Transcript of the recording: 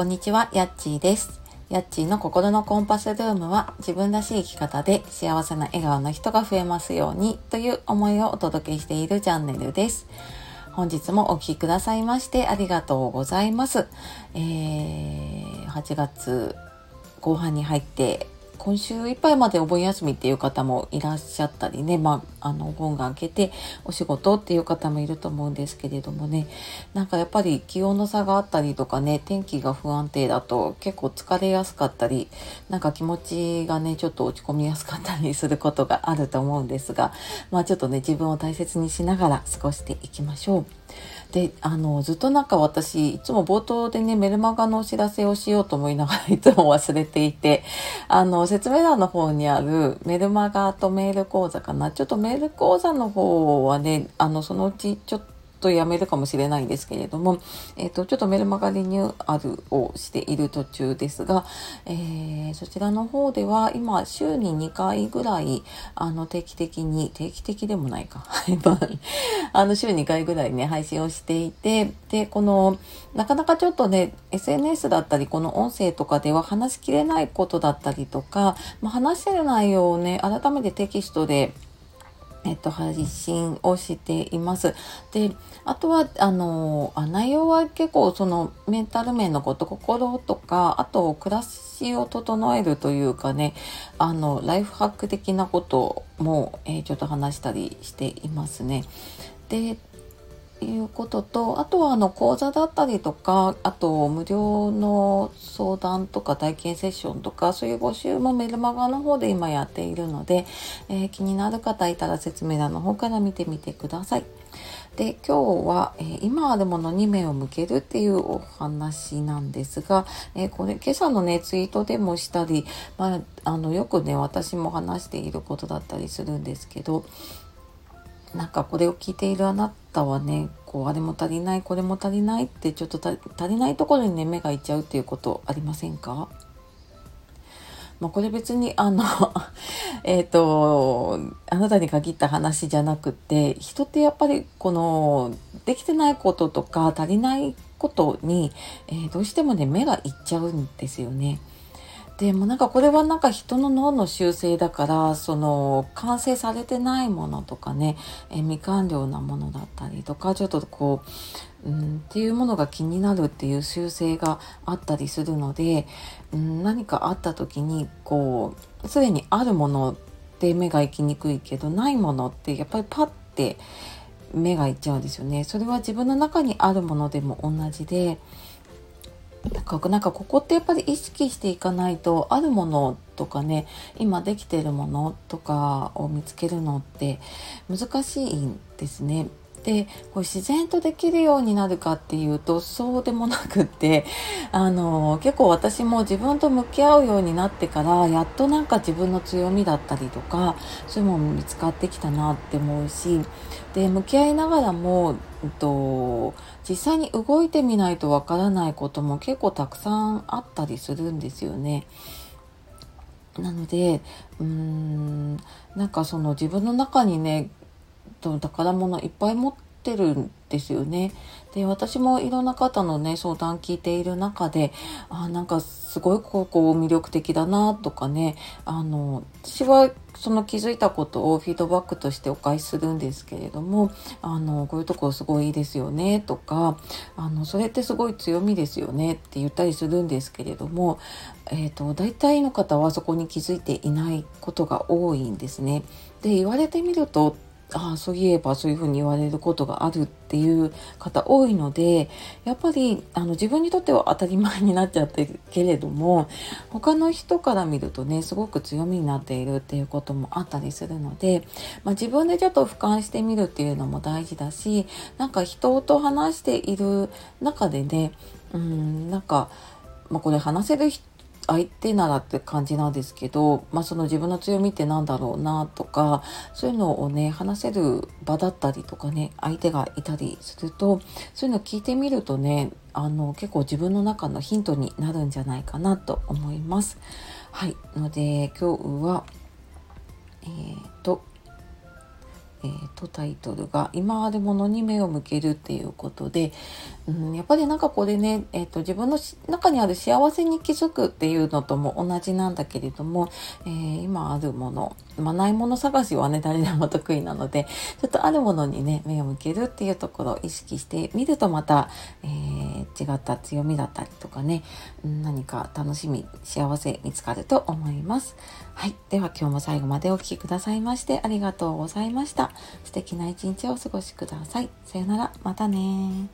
こんにちは、やっちーです。やっちーの心のコンパスルームは、自分らしい生き方で幸せな笑顔の人が増えますようにという思いをお届けしているチャンネルです。本日もお聞きくださいましてありがとうございます。8月後半に入って、今週いっぱいまでお盆休みっていう方もいらっしゃったりね、お盆が明けてお仕事っていう方もいると思うんですけれどもね、なんかやっぱり気温の差があったりとかね、天気が不安定だと結構疲れやすかったり、なんか気持ちがねちょっと落ち込みやすかったりすることがあると思うんですが、ちょっとね自分を大切にしながら過ごしていきましょう。で、ずっとなんか私いつも冒頭でねメルマガのお知らせをしようと思いながらいつも忘れていて、説明欄の方にあるメルマガとメール講座かな、ちょっとメール講座の方はねそのうちちょっとやめるかもしれないんですけれども、ちょっとメルマガリニューアルをしている途中ですが、そちらの方では今週に2回ぐらい定期的でもないか週2回ぐらいね配信をしていて、でこのなかなかちょっとね SNS だったりこの音声とかでは話しきれないことだったりとか、話せる内容をね改めてテキストで配信をしています。で、あとは内容は結構そのメンタル面のこと、心とか、あと暮らしを整えるというかね、ライフハック的なことも、ちょっと話したりしていますね。で、いうことと、あとは講座だったりとか、あと無料の相談とか体験セッションとか、そういう募集もメルマガの方で今やっているので、気になる方いたら説明欄の方から見てみてください。で、今日は、今あるものに目を向けるっていうお話なんですが、これ今朝のねツイートでもしたり、よくね私も話していることだったりするんですけど、なんかこれを聞いているあなたはね、あれも足りないこれも足りないって、ちょっと足りないところにね目がいっちゃうっていうことありませんか？これ別にあなたに限った話じゃなくて、人ってやっぱりこのできてないこととか足りないことに、どうしてもね目がいっちゃうんですよね。でもこれは人の脳の習性だから、その完成されてないものとかね、未完了なものだったりとか、ちょっとっていうものが気になるっていう習性があったりするので、何かあった時にすでにあるものって目が行きにくいけど、ないものってやっぱりパッて目が行っちゃうんですよね。それは自分の中にあるものでも同じで、ここってやっぱり意識していかないと、あるものとかね、今できているものとかを見つけるのって難しいんですね。で、自然とできるようになるかっていうとそうでもなくって、結構私も自分と向き合うようになってから、やっと自分の強みだったりとか、そういうもの見つかってきたなって思うし、で向き合いながらも、実際に動いてみないとわからないことも結構たくさんあったりするんですよね。なのでその自分の中にね宝物いっぱい持ってるんですよね。で、私もいろんな方のね相談聞いている中で、すごい魅力的だなとかね、私はその気づいたことをフィードバックとしてお返しするんですけれども、こういうとこすごいいいですよねとか、それってすごい強みですよねって言ったりするんですけれども、大体の方はそこに気づいていないことが多いんですね。で、言われてみると、そういえばそういうふうに言われることがあるっていう方多いので、やっぱり自分にとっては当たり前になっちゃってるけれども、他の人から見るとねすごく強みになっているっていうこともあったりするので、自分でちょっと俯瞰してみるっていうのも大事だし、人と話している中でね、これ話せる人相手ならって感じなんですけど、その自分の強みってなんだろうなとか、そういうのをね話せる場だったりとかね、相手がいたりすると、そういうのを聞いてみるとね、結構自分の中のヒントになるんじゃないかなと思います。はい、ので今日はタイトルが今あるものに目を向けるっていうことで、やっぱりなんかこれね、自分の中にある幸せに気づくっていうのとも同じなんだけれども、今あるもの、ないもの探しはね誰でも得意なので、ちょっとあるものにね目を向けるっていうところを意識してみると、また、違った強みだったりとかね、何か楽しみ、幸せ見つかると思います。はい、では今日も最後までお聞きくださいましてありがとうございました。素敵な一日をお過ごしください。さよなら、またね。